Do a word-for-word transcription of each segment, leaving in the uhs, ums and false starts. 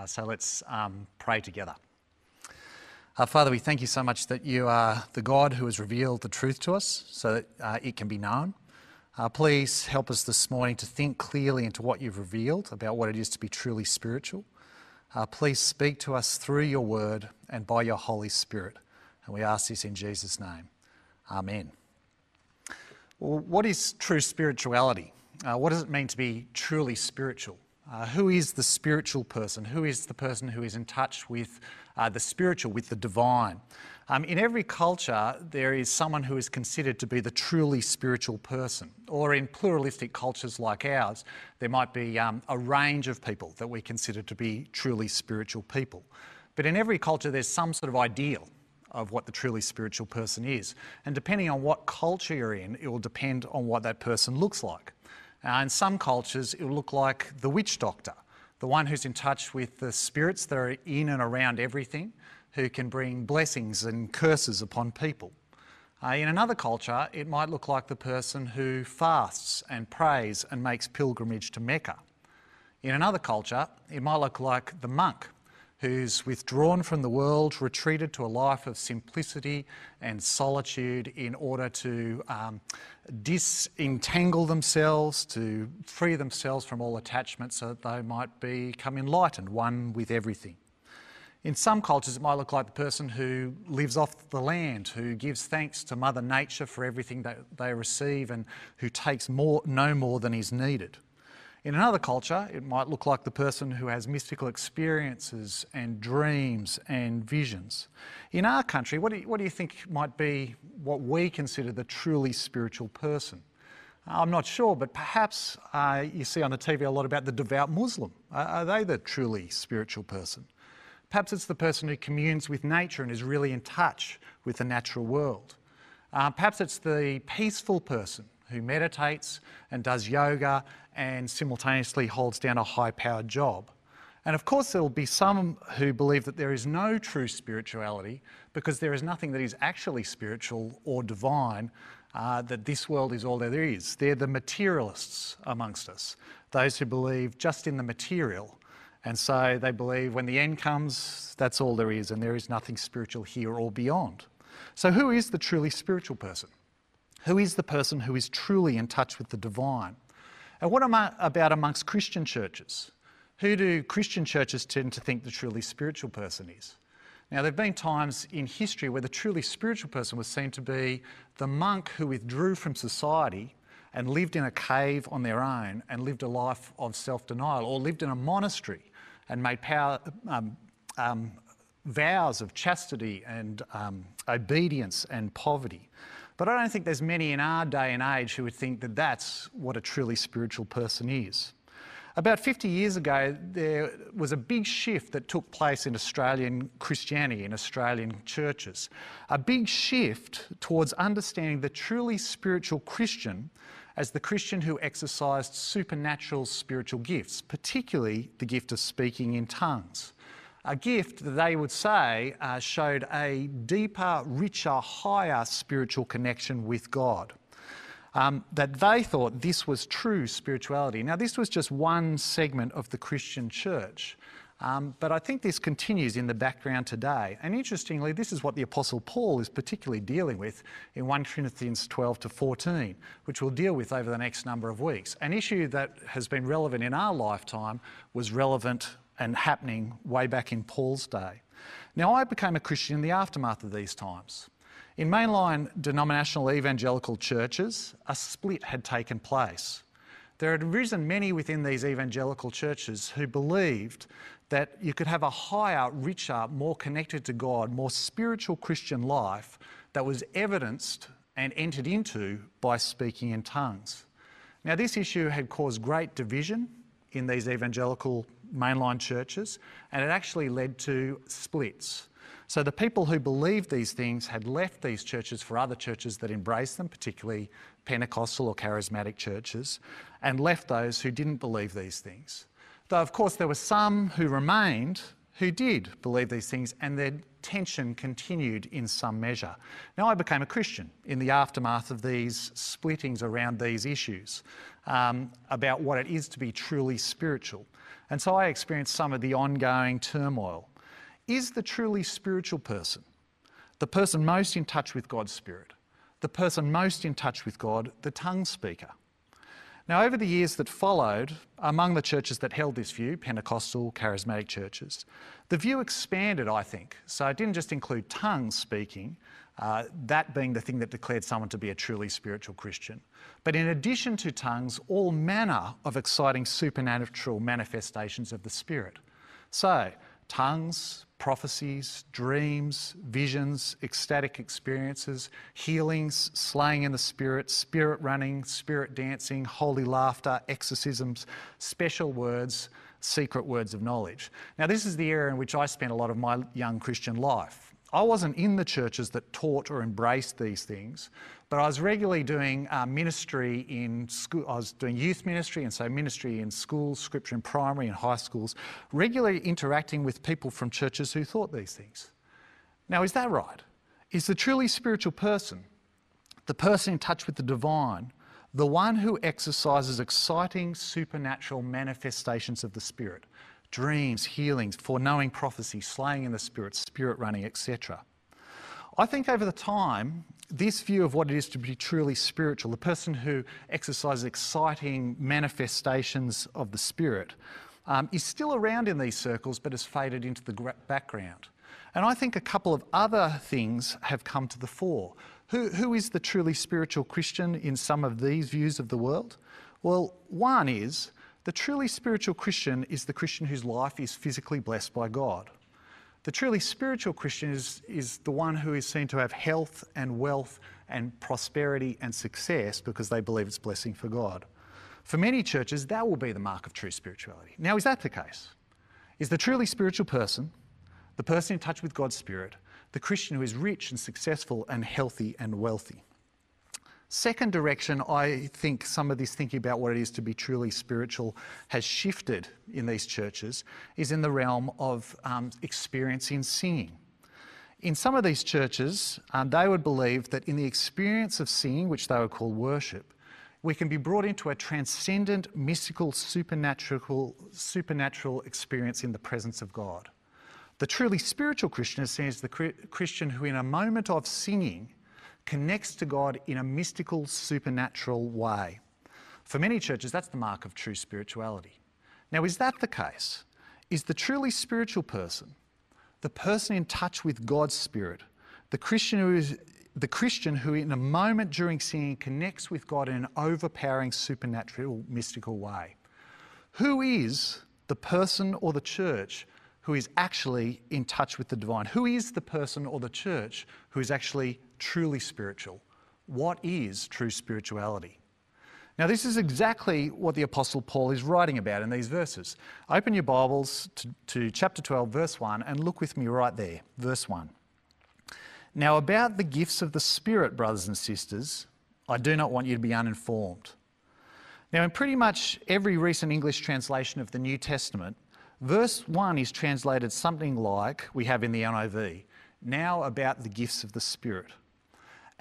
Uh, so let's um, pray together. Uh, Father, we thank you so much that you are the God who has revealed the truth to us so that uh, it can be known. Uh, please help us this morning to think clearly into what you've revealed about what it is to be truly spiritual. Uh, please speak to us through your word and by your Holy Spirit. And we ask this in Jesus' name. Amen. Well, what is true spirituality? Uh, what does it mean to be truly spiritual? Uh, who is the spiritual person? Who is the person who is in touch with uh, the spiritual, with the divine? Um, in every culture, there is someone who is considered to be the truly spiritual person. Or in pluralistic cultures like ours, there might be um, a range of people that we consider to be truly spiritual people. But in every culture, there's some sort of ideal of what the truly spiritual person is. And depending on what culture you're in, it will depend on what that person looks like. Uh, in some cultures, it will look like the witch doctor, the one who's in touch with the spirits that are in and around everything, who can bring blessings and curses upon people. Uh, in another culture, it might look like the person who fasts and prays and makes pilgrimage to Mecca. In another culture, it might look like the monk, who's withdrawn from the world, retreated to a life of simplicity and solitude in order to um, disentangle themselves, to free themselves from all attachments so that they might become enlightened, one with everything. In some cultures, it might look like the person who lives off the land, who gives thanks to Mother Nature for everything that they receive and who takes more, no more than is needed. In another culture, it might look like the person who has mystical experiences and dreams and visions. In our country, what do you, what do you think might be what we consider the truly spiritual person? I'm not sure, but perhaps uh, you see on the T V a lot about the devout Muslim. Are, are they the truly spiritual person? Perhaps it's the person who communes with nature and is really in touch with the natural world. Uh, perhaps it's the peaceful person who meditates and does yoga and simultaneously holds down a high-powered job. And of course there will be some who believe that there is no true spirituality because there is nothing that is actually spiritual or divine, uh, that this world is all that there is. They're the materialists amongst us, those who believe just in the material. And so they believe when the end comes, that's all there is and there is nothing spiritual here or beyond. So who is the truly spiritual person? Who is the person who is truly in touch with the divine? And what about amongst Christian churches? Who do Christian churches tend to think the truly spiritual person is? Now, there have been times in history where the truly spiritual person was seen to be the monk who withdrew from society and lived in a cave on their own and lived a life of self-denial, or lived in a monastery and made power, um, um, vows of chastity and um, obedience and poverty. But I don't think there's many in our day and age who would think that that's what a truly spiritual person is. About fifty years ago, there was a big shift that took place in Australian Christianity, in Australian churches. A big shift towards understanding the truly spiritual Christian as the Christian who exercised supernatural spiritual gifts, particularly the gift of speaking in tongues. A gift that they would say uh, showed a deeper, richer, higher spiritual connection with God. Um, that they thought this was true spirituality. Now, this was just one segment of the Christian church, um, but I think this continues in the background today. And interestingly, this is what the Apostle Paul is particularly dealing with in First Corinthians twelve to fourteen, which we'll deal with over the next number of weeks. An issue that has been relevant in our lifetime was relevant and happening way back in Paul's day. Now, I became a Christian in the aftermath of these times. In mainline denominational evangelical churches, a split had taken place. There had arisen many within these evangelical churches who believed that you could have a higher, richer, more connected to God, more spiritual Christian life that was evidenced and entered into by speaking in tongues. Now, this issue had caused great division in these evangelical mainline churches, and it actually led to splits. So the people who believed these things had left these churches for other churches that embraced them, particularly Pentecostal or charismatic churches, and left those who didn't believe these things. Though, of course, there were some who remained who did believe these things, and their tension continued in some measure. Now, I became a Christian in the aftermath of these splittings around these issues um, about what it is to be truly spiritual. And so I experienced some of the ongoing turmoil. Is the truly spiritual person the person most in touch with God's Spirit, the person most in touch with God, the tongue speaker? Now, over the years that followed, among the churches that held this view, Pentecostal, charismatic churches, the view expanded, I think. So it didn't just include tongue speaking, uh, that being the thing that declared someone to be a truly spiritual Christian. But in addition to tongues, all manner of exciting supernatural manifestations of the Spirit. So tongues, prophecies, dreams, visions, ecstatic experiences, healings, slaying in the spirit, spirit running, spirit dancing, holy laughter, exorcisms, special words, secret words of knowledge. Now, this is the area in which I spent a lot of my young Christian life. I wasn't in the churches that taught or embraced these things, but I was regularly doing uh, ministry in school. I was doing youth ministry, and so ministry in schools, scripture in primary and high schools, regularly interacting with people from churches who thought these things. Now, is that right? Is the truly spiritual person, the person in touch with the divine, the one who exercises exciting supernatural manifestations of the Spirit? Dreams, healings, foreknowing prophecy, slaying in the spirit, spirit running, et cetera. I think over the time, this view of what it is to be truly spiritual, the person who exercises exciting manifestations of the Spirit, um, is still around in these circles, but has faded into the background. And I think a couple of other things have come to the fore. Who, who is the truly spiritual Christian in some of these views of the world? Well, one is, the truly spiritual Christian is the Christian whose life is physically blessed by God. The truly spiritual Christian is, is the one who is seen to have health and wealth and prosperity and success because they believe it's blessing for God. For many churches, that will be the mark of true spirituality. Now, is that the case? Is the truly spiritual person, the person in touch with God's Spirit, the Christian who is rich and successful and healthy and wealthy? Second direction, I think some of this thinking about what it is to be truly spiritual has shifted in these churches is in the realm of um, experience in singing. In some of these churches, um, they would believe that in the experience of singing, which they would call worship, we can be brought into a transcendent, mystical, supernatural, supernatural experience in the presence of God. The truly spiritual Christian is seen as the Christian who, in a moment of singing, connects to God in a mystical, supernatural way. For many churches, that's the mark of true spirituality. Now, is that the case? Is the truly spiritual person, the person in touch with God's Spirit, the Christian who is the Christian who in a moment during singing connects with God in an overpowering, supernatural, mystical way? Who is the person or the church who is actually in touch with the divine? Who is the person or the church who is actually truly spiritual? What is true spirituality? Now, this is exactly what the Apostle Paul is writing about in these verses. Open your Bibles to, to chapter twelve, verse one, and look with me right there, verse one. Now, about the gifts of the Spirit, brothers and sisters, I do not want you to be uninformed. Now, in pretty much every recent English translation of the New Testament, verse one is translated something like we have in the N I V, now about the gifts of the Spirit.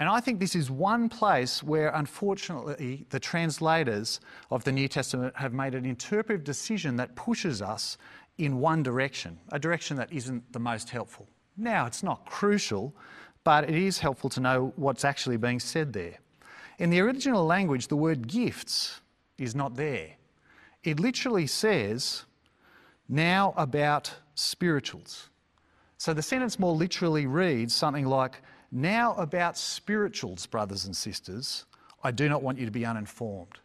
And I think this is one place where, unfortunately, the translators of the New Testament have made an interpretive decision that pushes us in one direction, a direction that isn't the most helpful. Now, it's not crucial, but it is helpful to know what's actually being said there. In the original language, the word gifts is not there. It literally says, now about spirituals. So the sentence more literally reads something like, now about spirituals, brothers and sisters, I do not want you to be uninformed.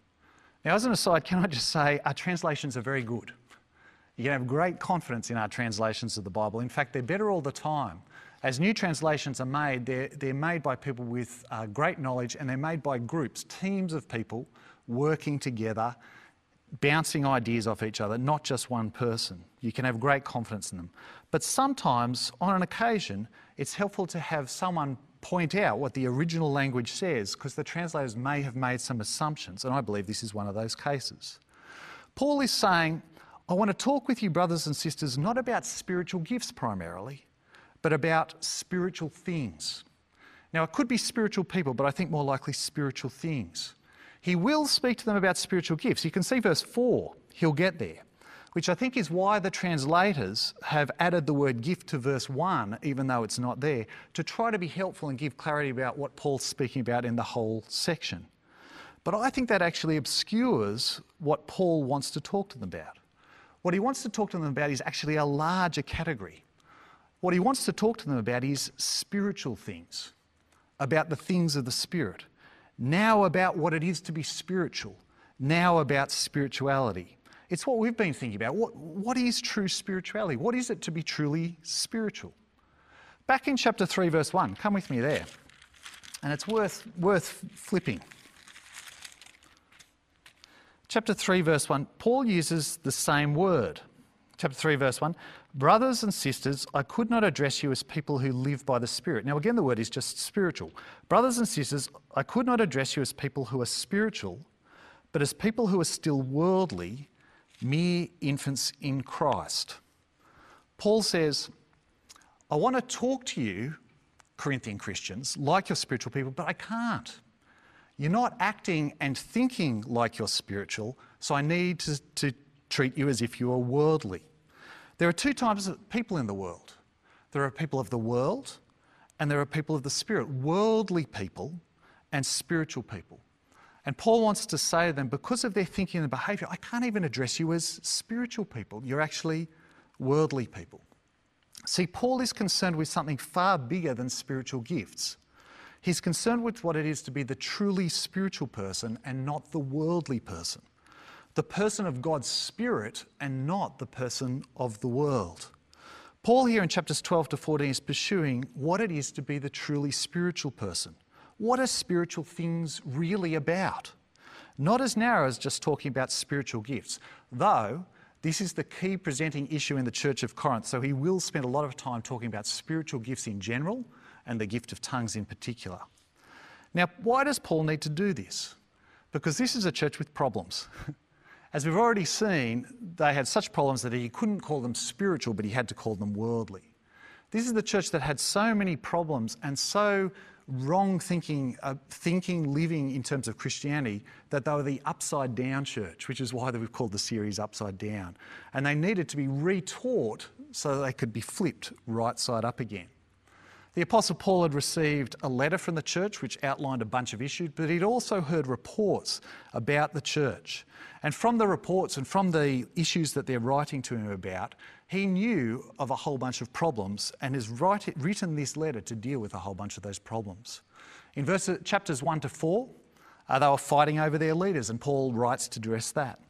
Now, as an aside, can I just say our translations are very good. You can have great confidence in our translations of the Bible. In fact, they're better all the time. As new translations are made, they're, they're made by people with uh, great knowledge, and they're made by groups, teams of people working together, bouncing ideas off each other, not just one person. You can have great confidence in them. But sometimes, on an occasion, it's helpful to have someone point out what the original language says, because the translators may have made some assumptions, and I believe this is one of those cases. Paul is saying, I want to talk with you, brothers and sisters, not about spiritual gifts primarily, but about spiritual things. Now, it could be spiritual people, but I think more likely spiritual things. He will speak to them about spiritual gifts. You can see verse four, he'll get there. which I think is why the translators have added the word gift to verse one, even though it's not there, to try to be helpful and give clarity about what Paul's speaking about in the whole section. But I think that actually obscures what Paul wants to talk to them about. What he wants to talk to them about is actually a larger category. What he wants to talk to them about is spiritual things, about the things of the Spirit. Now about what it is to be spiritual. Now about spirituality. It's what we've been thinking about. What, what is true spirituality? What is it to be truly spiritual? Back in chapter three, verse one, come with me there. And it's worth, worth flipping. Chapter three, verse one, Paul uses the same word. Chapter three, verse one, brothers and sisters, I could not address you as people who live by the Spirit. Now again, the word is just spiritual. Brothers and sisters, I could not address you as people who are spiritual, but as people who are still worldly, mere infants in Christ. Paul says, I want to talk to you, Corinthian Christians, like your spiritual people, but I can't. You're not acting and thinking like you're spiritual, so I need to, to treat you as if you are worldly. There are two types of people in the world. There are people of the world and there are people of the Spirit, worldly people and spiritual people. And Paul wants to say to them, because of their thinking and behaviour, I can't even address you as spiritual people. You're actually worldly people. See, Paul is concerned with something far bigger than spiritual gifts. He's concerned with what it is to be the truly spiritual person and not the worldly person. The person of God's Spirit and not the person of the world. Paul here in chapters twelve to fourteen is pursuing what it is to be the truly spiritual person. What are spiritual things really about? Not as narrow as just talking about spiritual gifts, though this is the key presenting issue in the Church of Corinth, so he will spend a lot of time talking about spiritual gifts in general and the gift of tongues in particular. Now, why does Paul need to do this? Because this is a church with problems. As we've already seen, they had such problems that he couldn't call them spiritual, but he had to call them worldly. This is the church that had so many problems and so wrong thinking, uh, thinking, living in terms of Christianity, that they were the upside down church, which is why we've called the series Upside Down. And they needed to be retaught so that they could be flipped right side up again. The Apostle Paul had received a letter from the church which outlined a bunch of issues, but he'd also heard reports about the church. And from the reports and from the issues that they're writing to him about, he knew of a whole bunch of problems and has write, written this letter to deal with a whole bunch of those problems. In verses, chapters one to four, uh, they were fighting over their leaders, and Paul writes to address that.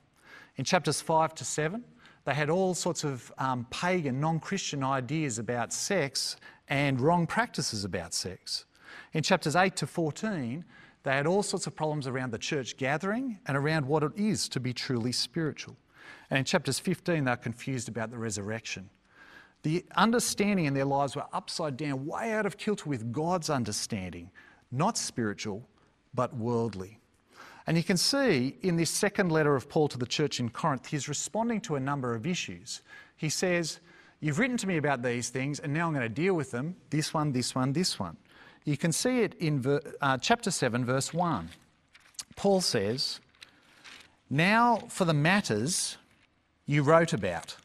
In chapters five to seven, they had all sorts of um, pagan, non-Christian ideas about sex and wrong practices about sex. In chapters eight to fourteen, they had all sorts of problems around the church gathering and around what it is to be truly spiritual. And in chapters fifteen, they were confused about the resurrection. The understanding in their lives were upside down, way out of kilter with God's understanding, not spiritual, but worldly. And you can see in this second letter of Paul to the church in Corinth, he's responding to a number of issues. He says, you've written to me about these things and now I'm going to deal with them, this one, this one, this one. You can see it in ver- uh, chapter seven, verse one. Paul says, now for the matters you wrote about.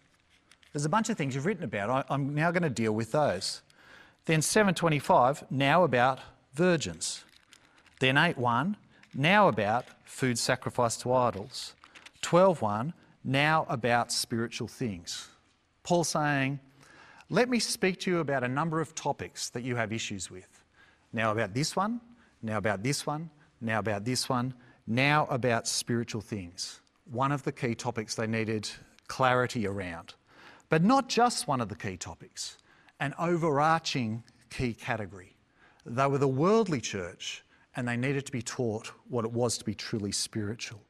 There's a bunch of things you've written about. I, I'm now going to deal with those. Then seven twenty-five, now about virgins. Then eight one, now about food sacrificed to idols. twelve one, now about spiritual things. Paul saying, let me speak to you about a number of topics that you have issues with. Now about this one, now about this one, now about this one, now about spiritual things. One of the key topics they needed clarity around. But not just one of the key topics, an overarching key category. They were the worldly church and they needed to be taught what it was to be truly spiritual.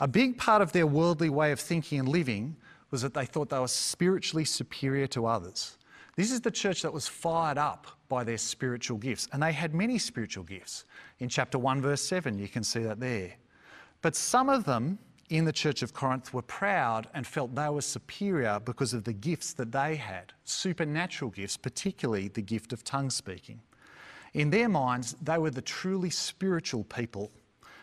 A big part of their worldly way of thinking and living was that they thought they were spiritually superior to others. This is the church that was fired up by their spiritual gifts, and they had many spiritual gifts. In chapter one, verse seven, you can see that there. But some of them in the church of Corinth were proud and felt they were superior because of the gifts that they had, supernatural gifts, particularly the gift of tongue speaking. In their minds, they were the truly spiritual people,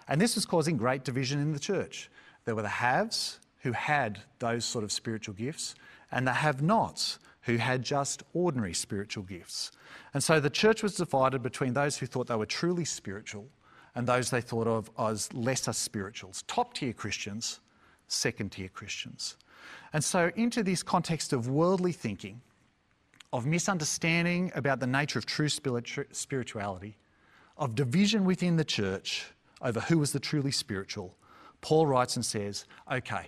and this was causing great division in the church. There were the haves who had those sort of spiritual gifts and the have-nots who had just ordinary spiritual gifts. And so the church was divided between those who thought they were truly spiritual and those they thought of as lesser spirituals, top-tier Christians, second-tier Christians. And so into this context of worldly thinking, of misunderstanding about the nature of true spirituality, of division within the church over who was the truly spiritual, Paul writes and says, okay,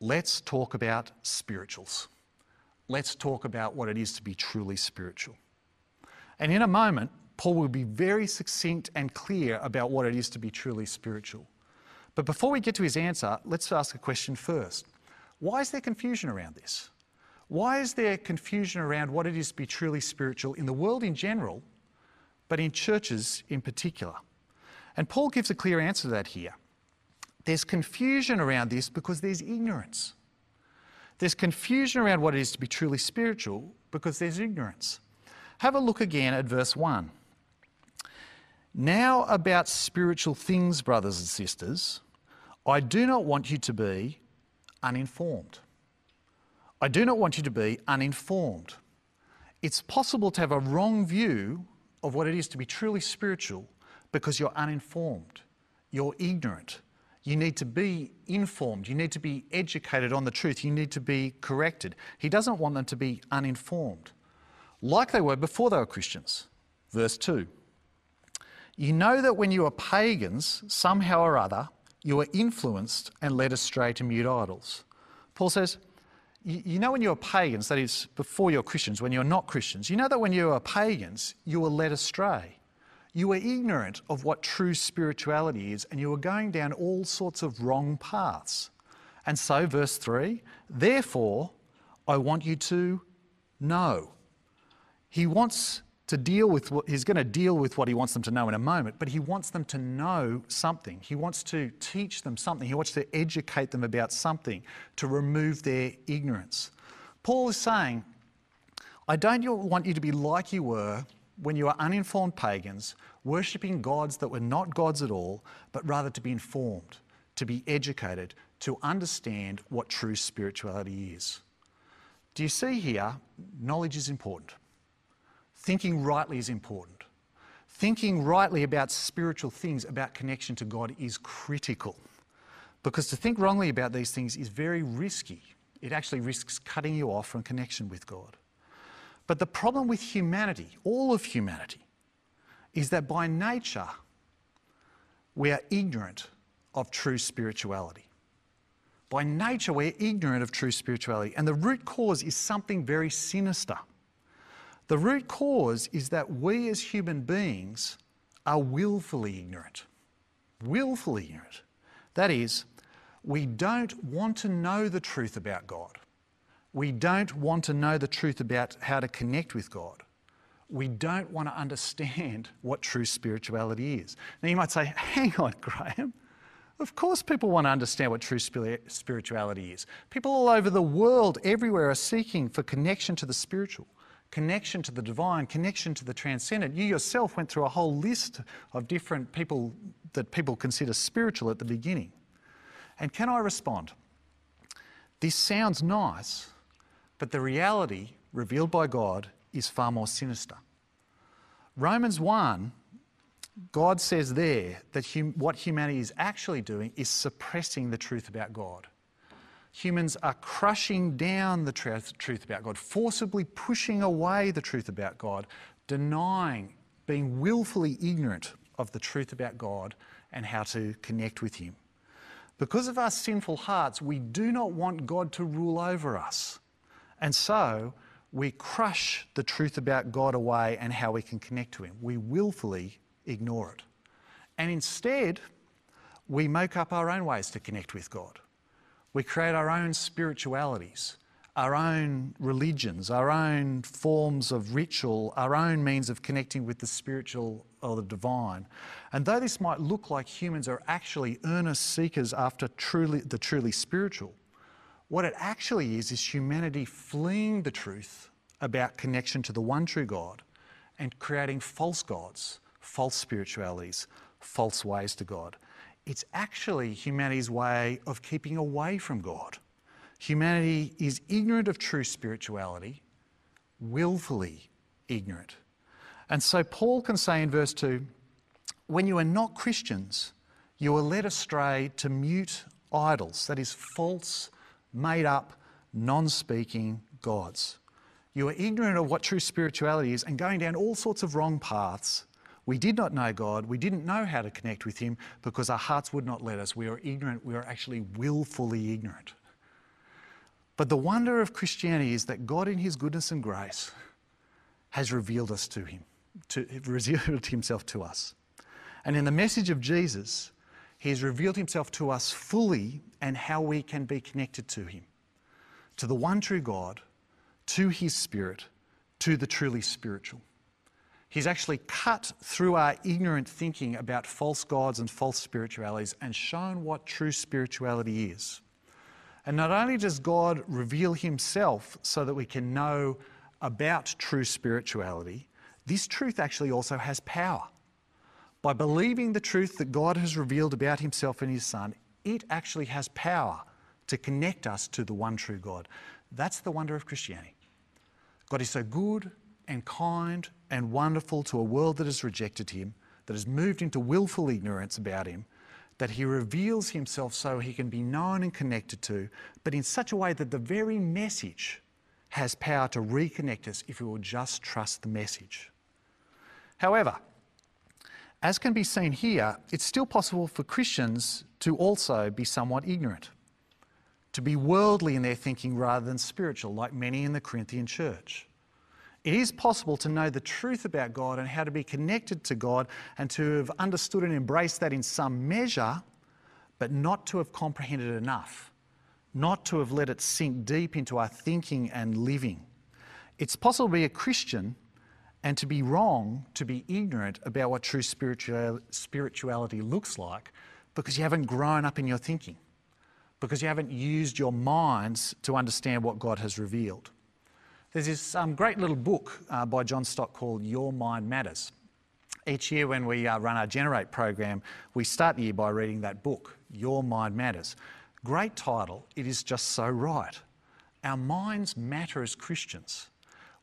let's talk about spirituals. Let's talk about what it is to be truly spiritual. And in a moment, Paul will be very succinct and clear about what it is to be truly spiritual. But before we get to his answer, let's ask a question first. Why is there confusion around this? Why is there confusion around what it is to be truly spiritual in the world in general, but in churches in particular? And Paul gives a clear answer to that here. There's confusion around this because there's ignorance. There's confusion around what it is to be truly spiritual because there's ignorance. Have a look again at verse one. Now about spiritual things, brothers and sisters, I do not want you to be uninformed. I do not want you to be uninformed. It's possible to have a wrong view of what it is to be truly spiritual because you're uninformed, you're ignorant. You need to be informed. You need to be educated on the truth. You need to be corrected. He doesn't want them to be uninformed, like they were before they were Christians. Verse two, you know that when you were pagans, somehow or other, you were influenced and led astray to mute idols. Paul says, you know when you were pagans, that is, before you're Christians, when you're not Christians, you know that when you were pagans, you were led astray. You were ignorant of what true spirituality is, and you were going down all sorts of wrong paths. And so, verse three, therefore, I want you to know. He wants to deal with what, he's going to deal with what he wants them to know in a moment, but he wants them to know something. He wants to teach them something. He wants to educate them about something to remove their ignorance. Paul is saying, I don't want you to be like you were when you are uninformed pagans, worshipping gods that were not gods at all, but rather to be informed, to be educated, to understand what true spirituality is. Do you see here, knowledge is important. Thinking rightly is important. Thinking rightly about spiritual things, about connection to God, is critical. Because to think wrongly about these things is very risky. It actually risks cutting you off from connection with God. But the problem with humanity, all of humanity, is that by nature, we are ignorant of true spirituality. By nature, we're ignorant of true spirituality. And the root cause is something very sinister. The root cause is that we as human beings are willfully ignorant. Willfully ignorant. That is, we don't want to know the truth about God. We don't want to know the truth about how to connect with God. We don't want to understand what true spirituality is. Now you might say, hang on, Graham. Of course people want to understand what true spirituality is. People all over the world, everywhere, are seeking for connection to the spiritual, connection to the divine, connection to the transcendent. You yourself went through a whole list of different people that people consider spiritual at the beginning. And can I respond? This sounds nice, but the reality revealed by God is far more sinister. Romans one, God says there that hum- what humanity is actually doing is suppressing the truth about God. Humans are crushing down the tr- truth about God, forcibly pushing away the truth about God, denying, being willfully ignorant of the truth about God and how to connect with Him. Because of our sinful hearts, we do not want God to rule over us. And so we crush the truth about God away and how we can connect to Him. We willfully ignore it. And instead, we make up our own ways to connect with God. We create our own spiritualities, our own religions, our own forms of ritual, our own means of connecting with the spiritual or the divine. And though this might look like humans are actually earnest seekers after truly, the truly spiritual, what it actually is, is humanity fleeing the truth about connection to the one true God and creating false gods, false spiritualities, false ways to God. It's actually humanity's way of keeping away from God. Humanity is ignorant of true spirituality, willfully ignorant. And so Paul can say in verse two, when you are not Christians, you are led astray to mute idols, that is, false, made-up, non-speaking gods. You are ignorant of what true spirituality is and going down all sorts of wrong paths. We did not know God. We didn't know how to connect with him because our hearts would not let us. We are ignorant. We are actually willfully ignorant. But the wonder of Christianity is that God in his goodness and grace has revealed us to him, to, revealed himself to us. And in the message of Jesus, he has revealed himself to us fully and how we can be connected to him, to the one true God, to his Spirit, to the truly spiritual. He's actually cut through our ignorant thinking about false gods and false spiritualities and shown what true spirituality is. And not only does God reveal himself so that we can know about true spirituality, this truth actually also has power. By believing the truth that God has revealed about himself and his Son, it actually has power to connect us to the one true God. That's the wonder of Christianity. God is so good and kind and wonderful to a world that has rejected him, that has moved into willful ignorance about him, that he reveals himself so he can be known and connected to, but in such a way that the very message has power to reconnect us if we will just trust the message. However, as can be seen here, it's still possible for Christians to also be somewhat ignorant, to be worldly in their thinking rather than spiritual, like many in the Corinthian church. It is possible to know the truth about God and how to be connected to God and to have understood and embraced that in some measure, but not to have comprehended it enough, not to have let it sink deep into our thinking and living. It's possible to be a Christian and to be wrong, to be ignorant about what true spiritual, spirituality looks like because you haven't grown up in your thinking, because you haven't used your minds to understand what God has revealed. There's this um, great little book uh, by John Stott called Your Mind Matters. Each year when we uh, run our Generate program, we start the year by reading that book, Your Mind Matters. Great title, it is just so right. Our minds matter as Christians.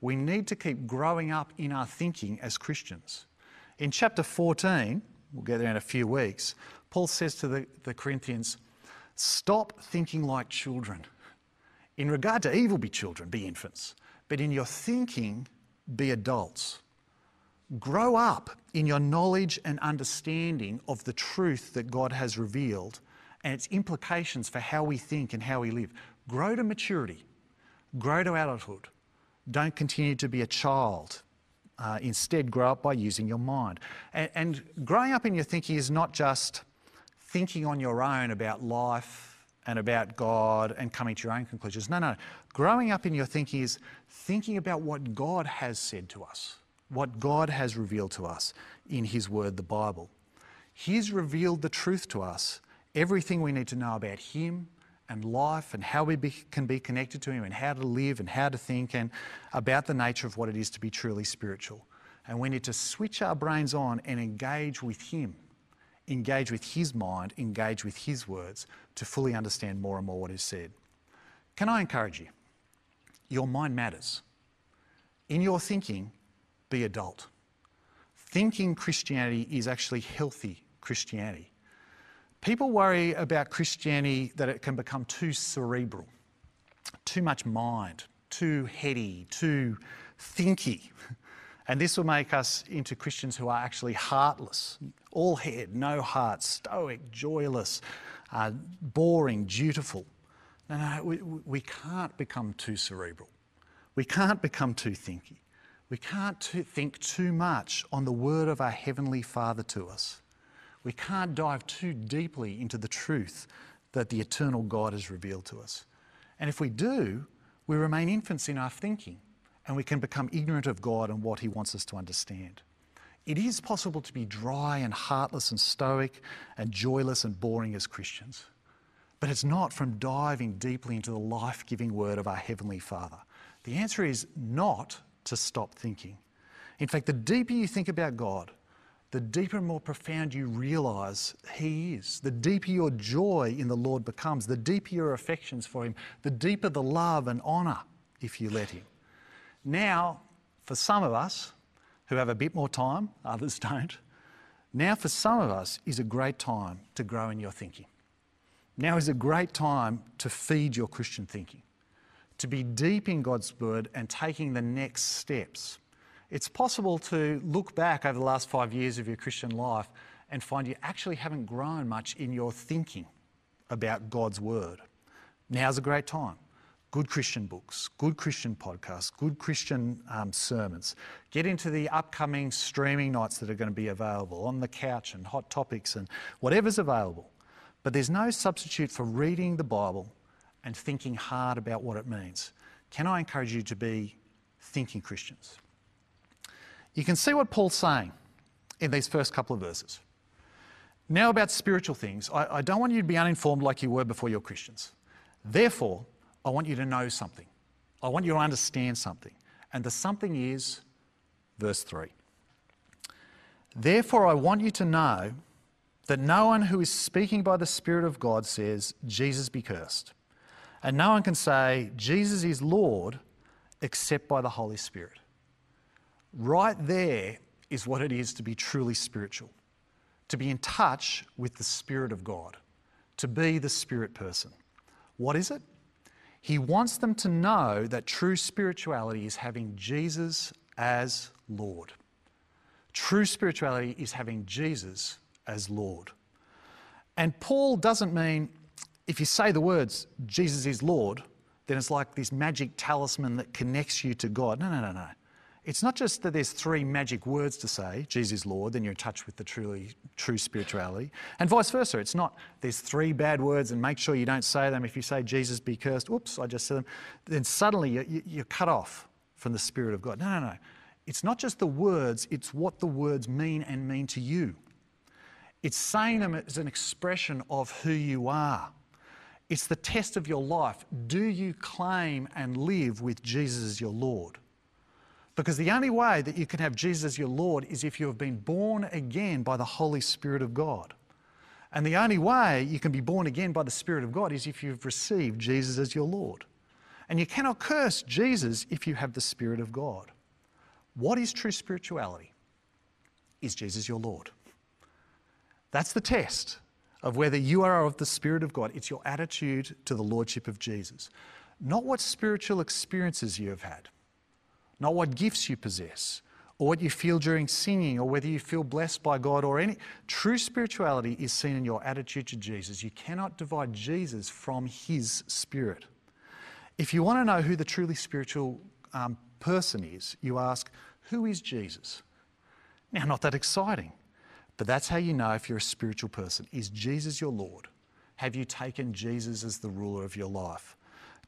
We need to keep growing up in our thinking as Christians. In chapter fourteen, we'll get there in a few weeks, Paul says to the, the Corinthians, stop thinking like children. In regard to evil, be children, be infants. But in your thinking, be adults. Grow up in your knowledge and understanding of the truth that God has revealed and its implications for how we think and how we live. Grow to maturity. Grow to adulthood. Don't continue to be a child. Uh, instead, grow up by using your mind. And, and growing up in your thinking is not just thinking on your own about life and about God and coming to your own conclusions. No, no. Growing up in your thinking is thinking about what God has said to us, what God has revealed to us in his word, the Bible. He's revealed the truth to us, everything we need to know about him and life and how we be, can be connected to him and how to live and how to think and about the nature of what it is to be truly spiritual. And we need to switch our brains on and engage with him. Engage with his mind, engage with his words to fully understand more and more what is said. Can I encourage you? Your mind matters. In your thinking, be adult. Thinking Christianity is actually healthy Christianity. People worry about Christianity that it can become too cerebral, too much mind, too heady, too thinky. And this will make us into Christians who are actually heartless, all head, no heart, stoic, joyless, uh, boring, dutiful. No, no, we, we can't become too cerebral. We can't become too thinky. We can't too think too much on the word of our Heavenly Father to us. We can't dive too deeply into the truth that the eternal God has revealed to us. And if we do, we remain infants in our thinking, and we can become ignorant of God and what he wants us to understand. It is possible to be dry and heartless and stoic and joyless and boring as Christians, but it's not from diving deeply into the life-giving word of our Heavenly Father. The answer is not to stop thinking. In fact, the deeper you think about God, the deeper and more profound you realise He is. The deeper your joy in the Lord becomes, the deeper your affections for Him, the deeper the love and honour if you let Him. Now, for some of us who have a bit more time, others don't, now for some of us is a great time to grow in your thinking. Now is a great time to feed your Christian thinking, to be deep in God's Word and taking the next steps. It's possible to look back over the last five years of your Christian life and find you actually haven't grown much in your thinking about God's Word. Now's a great time. Good Christian books, good Christian podcasts, good Christian um, sermons. Get into the upcoming streaming nights that are going to be available, On the Couch and Hot Topics and whatever's available. But there's no substitute for reading the Bible and thinking hard about what it means. Can I encourage you to be thinking Christians? You can see what Paul's saying in these first couple of verses. Now about spiritual things, I, I don't want you to be uninformed like you were before you're Christians. Therefore, I want you to know something. I want you to understand something. And the something is verse three. Therefore, I want you to know that no one who is speaking by the Spirit of God says, Jesus be cursed. And no one can say, Jesus is Lord, except by the Holy Spirit. Right there is what it is to be truly spiritual, to be in touch with the Spirit of God, to be the Spirit person. What is it? He wants them to know that true spirituality is having Jesus as Lord. True spirituality is having Jesus as Lord. And Paul doesn't mean if you say the words, Jesus is Lord, then it's like this magic talisman that connects you to God. No, no, no, no. It's not just that there's three magic words to say, Jesus is Lord, then you're in touch with the truly true spirituality. And vice versa, it's not there's three bad words and make sure you don't say them. If you say Jesus be cursed, oops, I just said them, then suddenly you're cut off from the Spirit of God. No, no, no. It's not just the words, it's what the words mean and mean to you. It's saying them as an expression of who you are. It's the test of your life. Do you claim and live with Jesus as your Lord? Because the only way that you can have Jesus as your Lord is if you have been born again by the Holy Spirit of God. And the only way you can be born again by the Spirit of God is if you've received Jesus as your Lord. And you cannot curse Jesus if you have the Spirit of God. What is true spirituality? Is Jesus your Lord? That's the test of whether you are of the Spirit of God. It's your attitude to the Lordship of Jesus. Not what spiritual experiences you have had. Not what gifts you possess, or what you feel during singing, or whether you feel blessed by God or any. True spirituality is seen in your attitude to Jesus. You cannot divide Jesus from His Spirit. If you want to know who the truly spiritual um, person is, you ask, who is Jesus? Now, not that exciting, but that's how you know if you're a spiritual person. Is Jesus your Lord? Have you taken Jesus as the ruler of your life?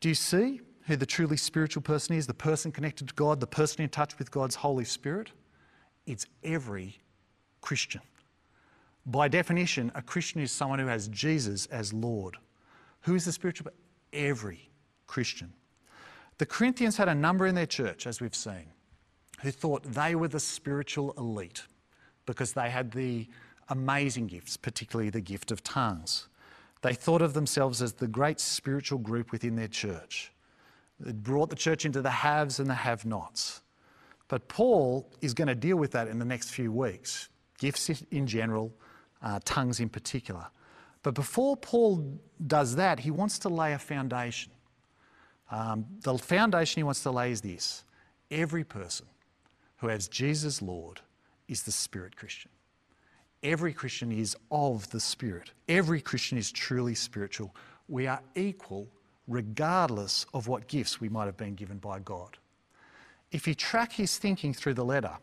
Do you see who the truly spiritual person is, the person connected to God, the person in touch with God's Holy Spirit? It's every Christian. By definition, a Christian is someone who has Jesus as Lord. Who is the spiritual person? Every Christian. The Corinthians had a number in their church, as we've seen, who thought they were the spiritual elite because they had the amazing gifts, particularly the gift of tongues. They thought of themselves as the great spiritual group within their church. It brought the church into the haves and the have-nots. But Paul is going to deal with that in the next few weeks. Gifts in general, uh, tongues in particular. But before Paul does that, he wants to lay a foundation. Um, the foundation he wants to lay is this. Every person who has Jesus Lord is the Spirit Christian. Every Christian is of the Spirit. Every Christian is truly spiritual. We are equal regardless of what gifts we might have been given by God. If you track his thinking through the letter,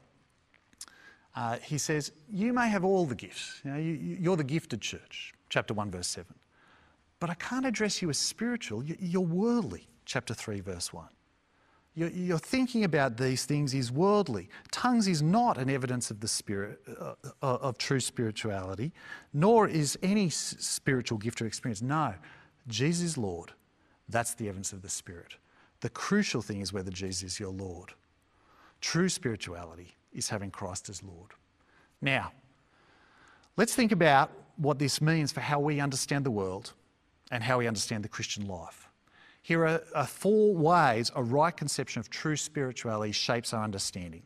uh, he says, you may have all the gifts. You know, you, you're the gifted church, chapter one, verse seven. But I can't address you as spiritual. You're worldly, chapter three, verse one. Your, your thinking about these things is worldly. Tongues is not an evidence of the spirit, uh, of true spirituality, nor is any s- spiritual gift or experience. No, Jesus is Lord. That's the evidence of the Spirit. The crucial thing is whether Jesus is your Lord. True spirituality is having Christ as Lord. Now, Let's think about what this means for how we understand the world and how we understand the Christian life. Here are, are four ways a right conception of true spirituality shapes our understanding.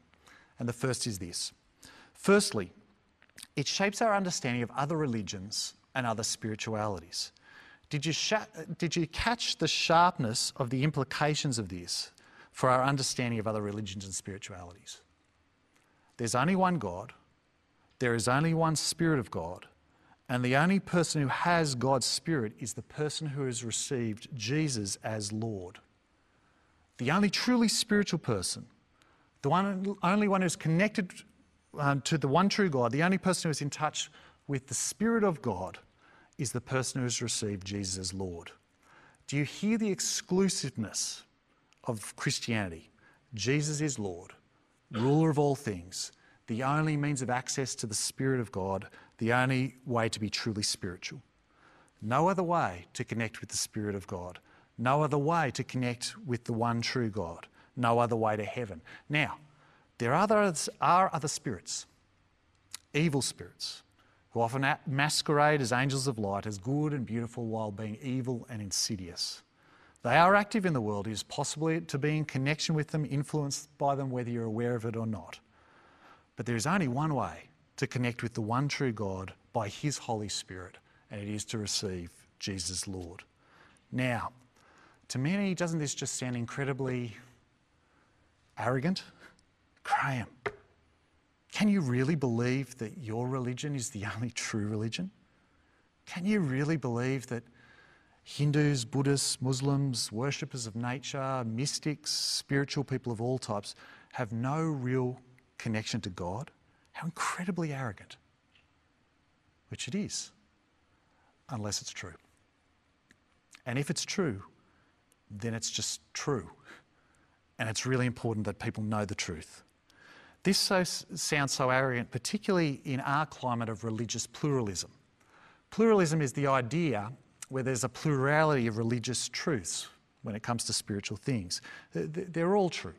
And the first is this. Firstly, it shapes our understanding of other religions and other spiritualities. Did you, sh- did you catch the sharpness of the implications of this for our understanding of other religions and spiritualities? There's only one God, there is only one Spirit of God, and the only person who has God's Spirit is the person who has received Jesus as Lord. The only truly spiritual person, the one, only one who's connected um, to the one true God, the only person who is in touch with the Spirit of God is the person who has received Jesus as Lord. Do you hear the exclusiveness of Christianity? Jesus is Lord, ruler of all things, the only means of access to the Spirit of God, the only way to be truly spiritual. No other way to connect with the Spirit of God. No other way to connect with the one true God. No other way to heaven. Now, there are, others, are other spirits, evil spirits, who often masquerade as angels of light, as good and beautiful, while being evil and insidious. They are active in the world. It is possible to be in connection with them, influenced by them, whether you're aware of it or not. But there is only one way to connect with the one true God by His Holy Spirit, and it is to receive Jesus Lord. Now, to many, doesn't this just sound incredibly arrogant? Graham, can you really believe that your religion is the only true religion? Can you really believe that Hindus, Buddhists, Muslims, worshippers of nature, mystics, spiritual people of all types have no real connection to God? How incredibly arrogant. Which it is, unless it's true. And if it's true, then it's just true. And it's really important that people know the truth. This so, sounds so arrogant, particularly in our climate of religious pluralism. Pluralism is the idea where there's a plurality of religious truths when it comes to spiritual things. They're all true.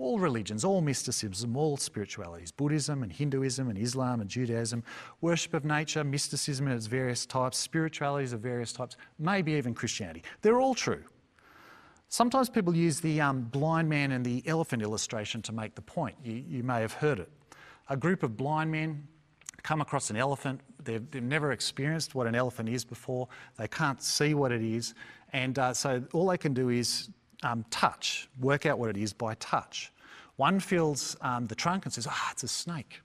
All religions, all mysticism, all spiritualities, Buddhism and Hinduism and Islam and Judaism, worship of nature, mysticism in its various types, spiritualities of various types, maybe even Christianity. They're all true. Sometimes people use the um, blind man and the elephant illustration to make the point. You, you may have heard it. A group of blind men come across an elephant. They've, they've never experienced what an elephant is before. They can't see what it is. And uh, so all they can do is um, touch, work out what it is by touch. One feels um, the trunk and says, ah, it's a snake.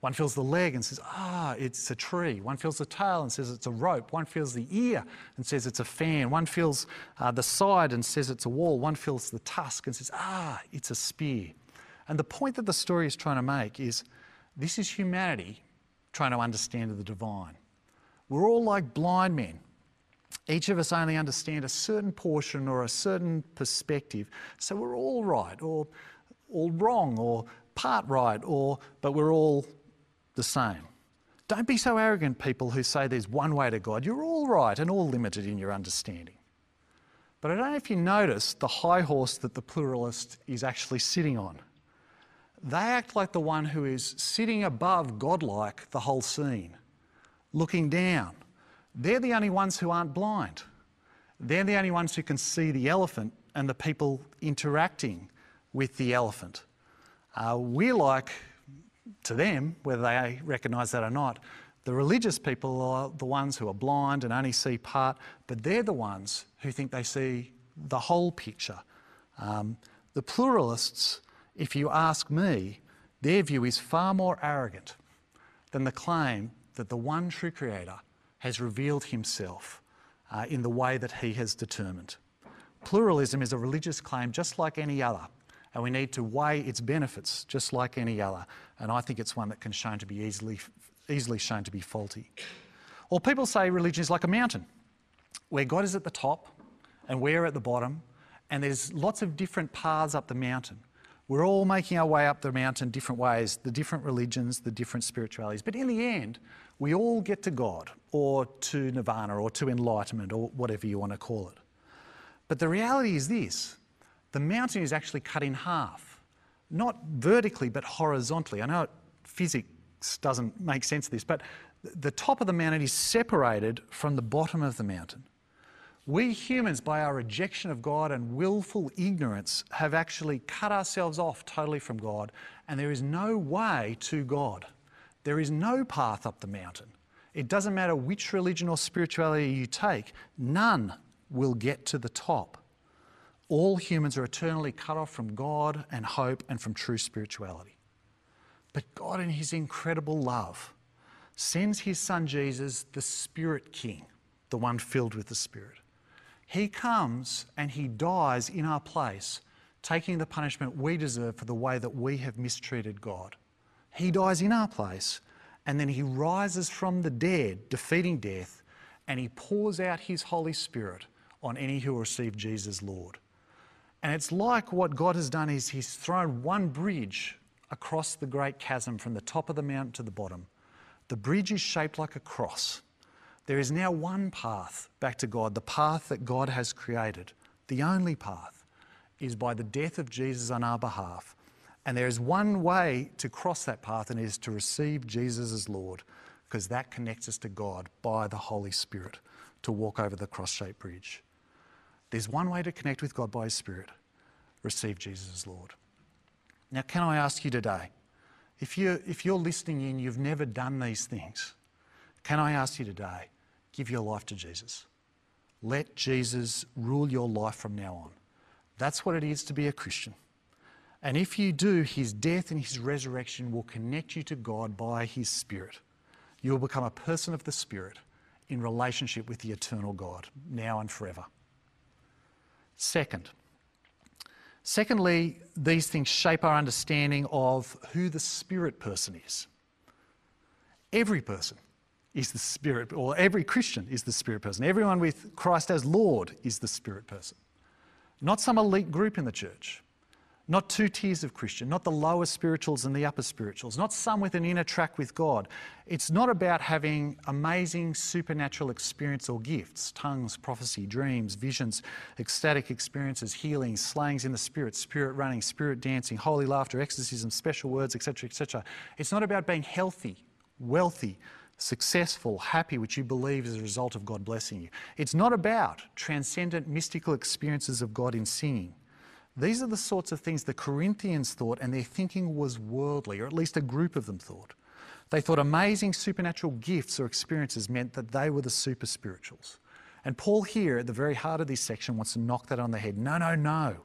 One feels the leg and says, ah, it's a tree. One feels the tail and says it's a rope. One feels the ear and says it's a fan. One feels uh, the side and says it's a wall. One feels the tusk and says, ah, it's a spear. And the point that the story is trying to make is this is humanity trying to understand the divine. We're all like blind men. Each of us only understand a certain portion or a certain perspective. So we're all right or all wrong or part right or, but we're all the same. Don't be so arrogant, people who say there's one way to God. You're all right and all limited in your understanding. But I don't know if you notice the high horse that the pluralist is actually sitting on. They act like the one who is sitting above godlike the whole scene, looking down. They're the only ones who aren't blind. They're the only ones who can see the elephant and the people interacting with the elephant. Uh, we're like, to them, whether they recognise that or not, the religious people are the ones who are blind and only see part, but they're the ones who think they see the whole picture. Um, the pluralists, if you ask me, their view is far more arrogant than the claim that the one true Creator has revealed himself uh, in the way that he has determined. Pluralism is a religious claim just like any other, and we need to weigh its benefits just like any other. And I think it's one that can shown to be easily, easily shown to be faulty. Or people say religion is like a mountain, where God is at the top and we're at the bottom, and there's lots of different paths up the mountain. We're all making our way up the mountain different ways, the different religions, the different spiritualities. But in the end, we all get to God or to nirvana or to enlightenment or whatever you want to call it. But the reality is this. The mountain is actually cut in half, not vertically but horizontally. I know physics doesn't make sense of this, but The top of the mountain is separated from the bottom of the mountain. We humans, by our rejection of God and willful ignorance, have actually cut ourselves off totally from God, and there is no way to God. There is no path up the mountain. It doesn't matter which religion or spirituality you take, none will get to the top. All humans are eternally cut off from God and hope and from true spirituality. But God, in his incredible love, sends his son Jesus, the Spirit King, the one filled with the Spirit. He comes and he dies in our place, taking the punishment we deserve for the way that we have mistreated God. He dies in our place, and then he rises from the dead, defeating death, and he pours out his Holy Spirit on any who receive Jesus Lord. And it's like what God has done is he's thrown one bridge across the great chasm from the top of the mountain to the bottom. The bridge is shaped like a cross. There is now one path back to God, the path that God has created. The only path is by the death of Jesus on our behalf. And there is one way to cross that path, and it is to receive Jesus as Lord, because that connects us to God by the Holy Spirit to walk over the cross-shaped bridge. There's one way to connect with God by his Spirit: receive Jesus as Lord. Now, can I ask you today, if you're, if you're listening in, you've never done these things, can I ask you today, give your life to Jesus. Let Jesus rule your life from now on. That's what it is to be a Christian. And if you do, his death and his resurrection will connect you to God by his Spirit. You will become a person of the Spirit in relationship with the eternal God, now and forever. Second, secondly, these things shape our understanding of who the Spirit person is. Every person is the Spirit, or every Christian is the Spirit person. Everyone with Christ as Lord is the Spirit person. Not some elite group in the church. Not two tiers of Christian, not the lower spirituals and the upper spirituals, not some with an inner track with God. It's not about having amazing supernatural experience or gifts, tongues, prophecy, dreams, visions, ecstatic experiences, healings, slayings in the spirit, spirit running, spirit dancing, holy laughter, exorcism, special words, et cetera, et cetera. It's not about being healthy, wealthy, successful, happy, which you believe is a result of God blessing you. It's not about transcendent mystical experiences of God in singing. These are the sorts of things the Corinthians thought, and their thinking was worldly, or at least a group of them thought. They thought amazing supernatural gifts or experiences meant that they were the super spirituals. And Paul here, at the very heart of this section, wants to knock that on the head. No, no, no.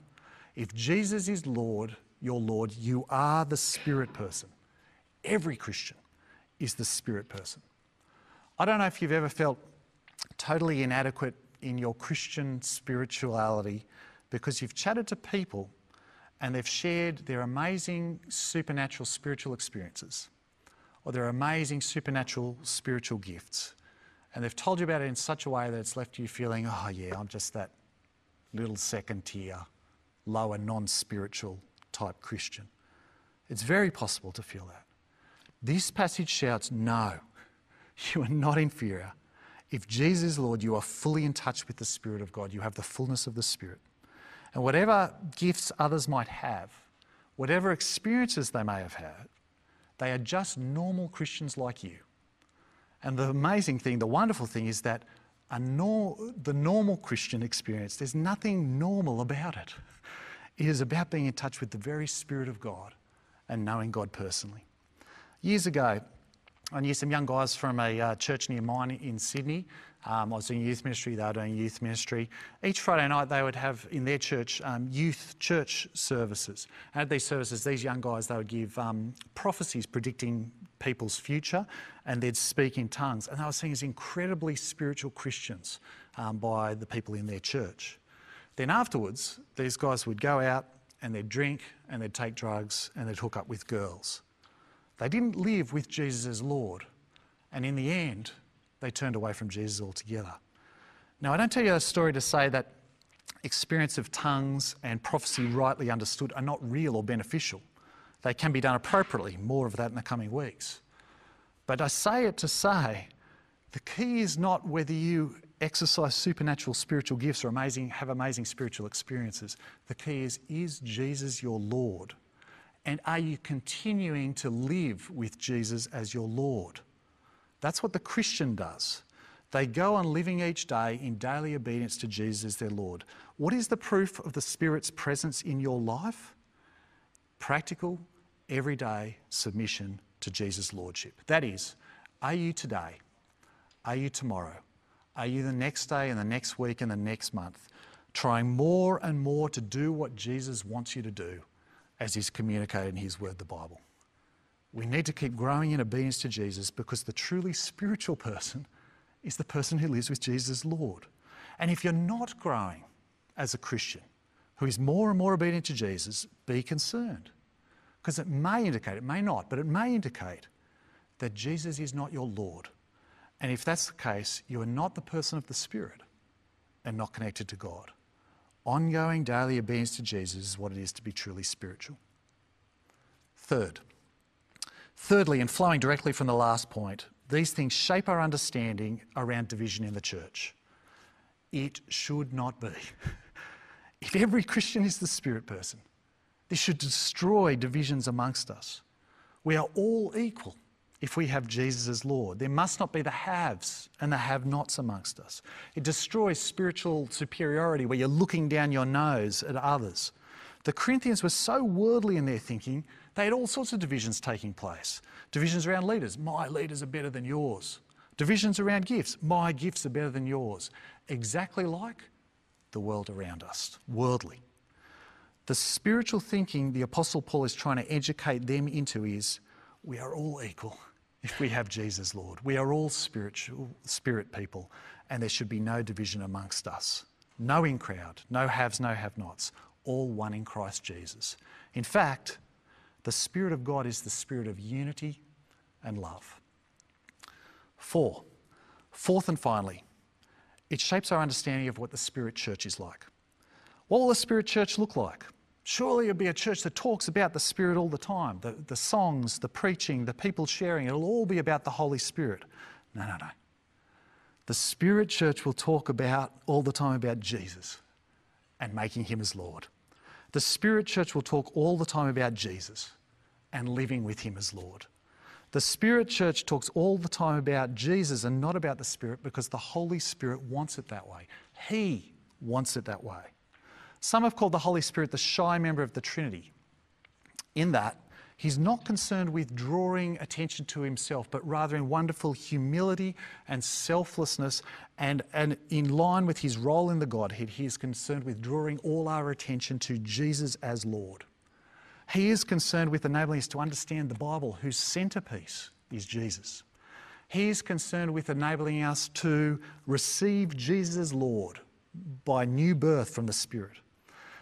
If Jesus is Lord, your Lord, you are the Spirit person. Every Christian is the Spirit person. I don't know if you've ever felt totally inadequate in your Christian spirituality, because you've chatted to people and they've shared their amazing supernatural spiritual experiences or their amazing supernatural spiritual gifts. And they've told you about it in such a way that it's left you feeling, oh yeah, I'm just that little second tier, lower, non-spiritual type Christian. It's very possible to feel that. This passage shouts, no, you are not inferior. If Jesus is Lord, you are fully in touch with the Spirit of God. You have the fullness of the Spirit. And whatever gifts others might have, whatever experiences they may have had, they are just normal Christians like you. And the amazing thing, the wonderful thing is that a nor- the normal Christian experience, there's nothing normal about it. It is about being in touch with the very Spirit of God and knowing God personally. Years ago, I knew some young guys from a uh, church near mine in Sydney. Um, I was doing youth ministry, they were doing youth ministry. Each Friday night they would have in their church um, youth church services. And at these services, these young guys, they would give um, prophecies predicting people's future, and they'd speak in tongues. And they were seen as incredibly spiritual Christians um, by the people in their church. Then afterwards, these guys would go out and they'd drink and they'd take drugs and they'd hook up with girls. They didn't live with Jesus as Lord. And in the end, they turned away from Jesus altogether. Now, I don't tell you that story to say that experience of tongues and prophecy rightly understood are not real or beneficial. They can be done appropriately, more of that in the coming weeks. But I say it to say the key is not whether you exercise supernatural spiritual gifts or amazing, have amazing spiritual experiences. The key is, is Jesus your Lord? And are you continuing to live with Jesus as your Lord? That's what the Christian does. They go on living each day in daily obedience to Jesus as their Lord. What is the proof of the Spirit's presence in your life? Practical, everyday submission to Jesus' Lordship. That is, are you today? Are you tomorrow? Are you the next day and the next week and the next month trying more and more to do what Jesus wants you to do as he's communicated in his word, the Bible? We need to keep growing in obedience to Jesus, because the truly spiritual person is the person who lives with Jesus as Lord. And if you're not growing as a Christian who is more and more obedient to Jesus, be concerned. Because it may indicate, it may not, but it may indicate that Jesus is not your Lord. And if that's the case, you are not the person of the Spirit and not connected to God. Ongoing daily obedience to Jesus is what it is to be truly spiritual. Third, thirdly, and flowing directly from the last point, these things shape our understanding around division in the church. It should not be. If every Christian is the Spirit person, this should destroy divisions amongst us. We are all equal if we have Jesus as Lord. There must not be the haves and the have-nots amongst us. It destroys spiritual superiority where you're looking down your nose at others. The Corinthians were so worldly in their thinking, they had all sorts of divisions taking place. Divisions around leaders. My leaders are better than yours. Divisions around gifts. My gifts are better than yours. Exactly like the world around us, worldly. The spiritual thinking the Apostle Paul is trying to educate them into is, we are all equal if we have Jesus, Lord. We are all spiritual, spirit people, and there should be no division amongst us. No in crowd, no haves, no have-nots. All one in Christ Jesus. In fact, the Spirit of God is the Spirit of unity and love. Four, fourth and finally, it shapes our understanding of what the Spirit church is like. What will the Spirit church look like? Surely it'll be a church that talks about the Spirit all the time. The, the songs, the preaching, the people sharing, it'll all be about the Holy Spirit. No, no, no. The Spirit church will talk about all the time about Jesus and making him as Lord. The Spirit church will talk all the time about Jesus and living with him as Lord. The Spirit church talks all the time about Jesus and not about the Spirit, because the Holy Spirit wants it that way. He wants it that way. Some have called the Holy Spirit the shy member of the Trinity, in that he's not concerned with drawing attention to himself, but rather in wonderful humility and selflessness, and, and in line with his role in the Godhead, he is concerned with drawing all our attention to Jesus as Lord. He is concerned with enabling us to understand the Bible, whose centerpiece is Jesus. He is concerned with enabling us to receive Jesus as Lord by new birth from the Spirit.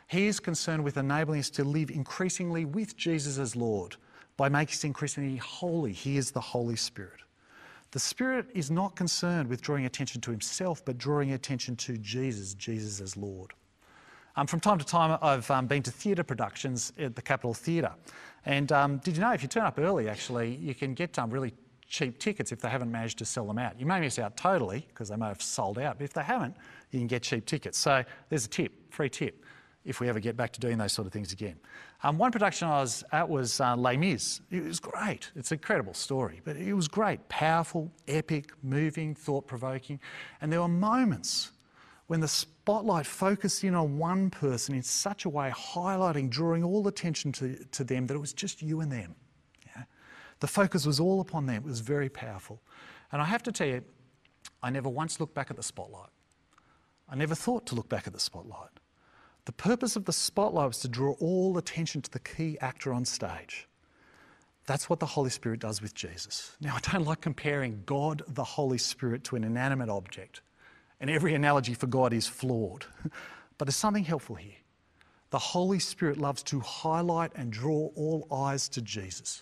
He is concerned with enabling us to live increasingly with Jesus as Lord by making us increasingly holy. He is the Holy Spirit. The Spirit is not concerned with drawing attention to himself, but drawing attention to Jesus, Jesus as Lord. Um, from time to time, I've um, been to theatre productions at the Capitol Theatre. And um, did you know, if you turn up early, actually, you can get um, really cheap tickets if they haven't managed to sell them out. You may miss out totally, because they may have sold out, but if they haven't, you can get cheap tickets. So there's a tip, free tip, if we ever get back to doing those sort of things again. Um, one production I was at was uh, Les Mis. It was great. It's an incredible story, but it was great. Powerful, epic, moving, thought-provoking. And there were moments when the spotlight focused in on one person in such a way, highlighting, drawing all attention to, to them, that it was just you and them. Yeah? The focus was all upon them. It was very powerful. And I have to tell you, I never once looked back at the spotlight. I never thought to look back at the spotlight. The purpose of the spotlight was to draw all attention to the key actor on stage. That's what the Holy Spirit does with Jesus. Now, I don't like comparing God, the Holy Spirit, to an inanimate object, and every analogy for God is flawed. But there's something helpful here. The Holy Spirit loves to highlight and draw all eyes to Jesus.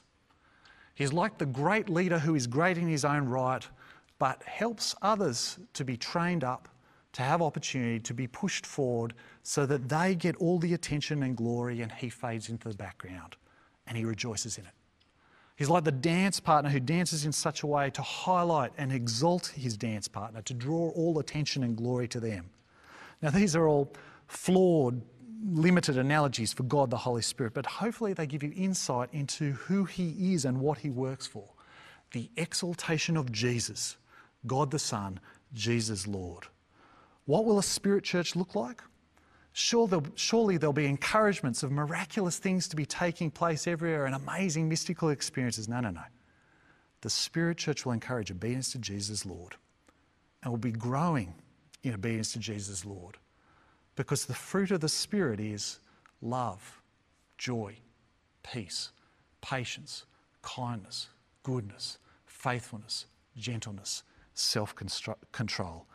He's like the great leader who is great in his own right, but helps others to be trained up, to have opportunity, to be pushed forward, so that they get all the attention and glory, and he fades into the background and he rejoices in it. He's like the dance partner who dances in such a way to highlight and exalt his dance partner, to draw all attention and glory to them. Now, these are all flawed, limited analogies for God the Holy Spirit, but hopefully they give you insight into who he is and what he works for. the exaltation of Jesus, God the Son, Jesus Lord. What will a spirit church look like? Sure, there'll, surely there'll be encouragements of miraculous things to be taking place everywhere and amazing mystical experiences. No, no, no. The Spirit Church will encourage obedience to Jesus Lord, and will be growing in obedience to Jesus Lord, because the fruit of the Spirit is love, joy, peace, patience, kindness, goodness, faithfulness, gentleness, self-control.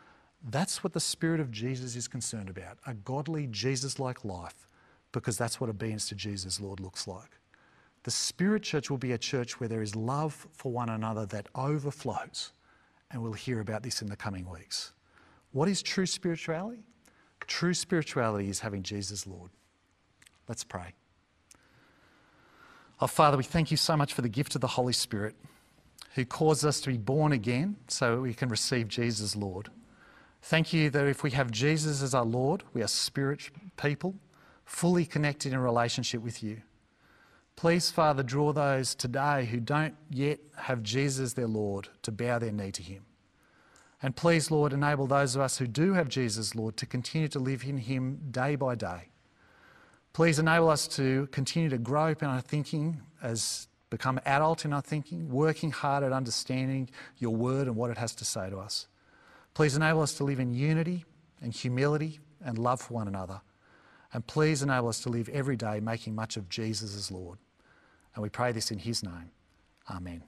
That's what the Spirit of Jesus is concerned about, a godly Jesus-like life, because that's what obedience to Jesus, Lord, looks like. The Spirit Church will be a church where there is love for one another that overflows, and we'll hear about this in the coming weeks. What is true spirituality? True spirituality is having Jesus, Lord. Let's pray. Oh, Father, we thank you so much for the gift of the Holy Spirit, who caused us to be born again so we can receive Jesus, Lord. Thank you that if we have Jesus as our Lord, we are spirit people, fully connected in relationship with you. Please, Father, draw those today who don't yet have Jesus their Lord to bow their knee to him. And please, Lord, enable those of us who do have Jesus, Lord, to continue to live in him day by day. Please enable us to continue to grow up in our thinking, as become adult in our thinking, working hard at understanding your word and what it has to say to us. Please enable us to live in unity and humility and love for one another. And please enable us to live every day making much of Jesus as Lord. And we pray this in his name. Amen.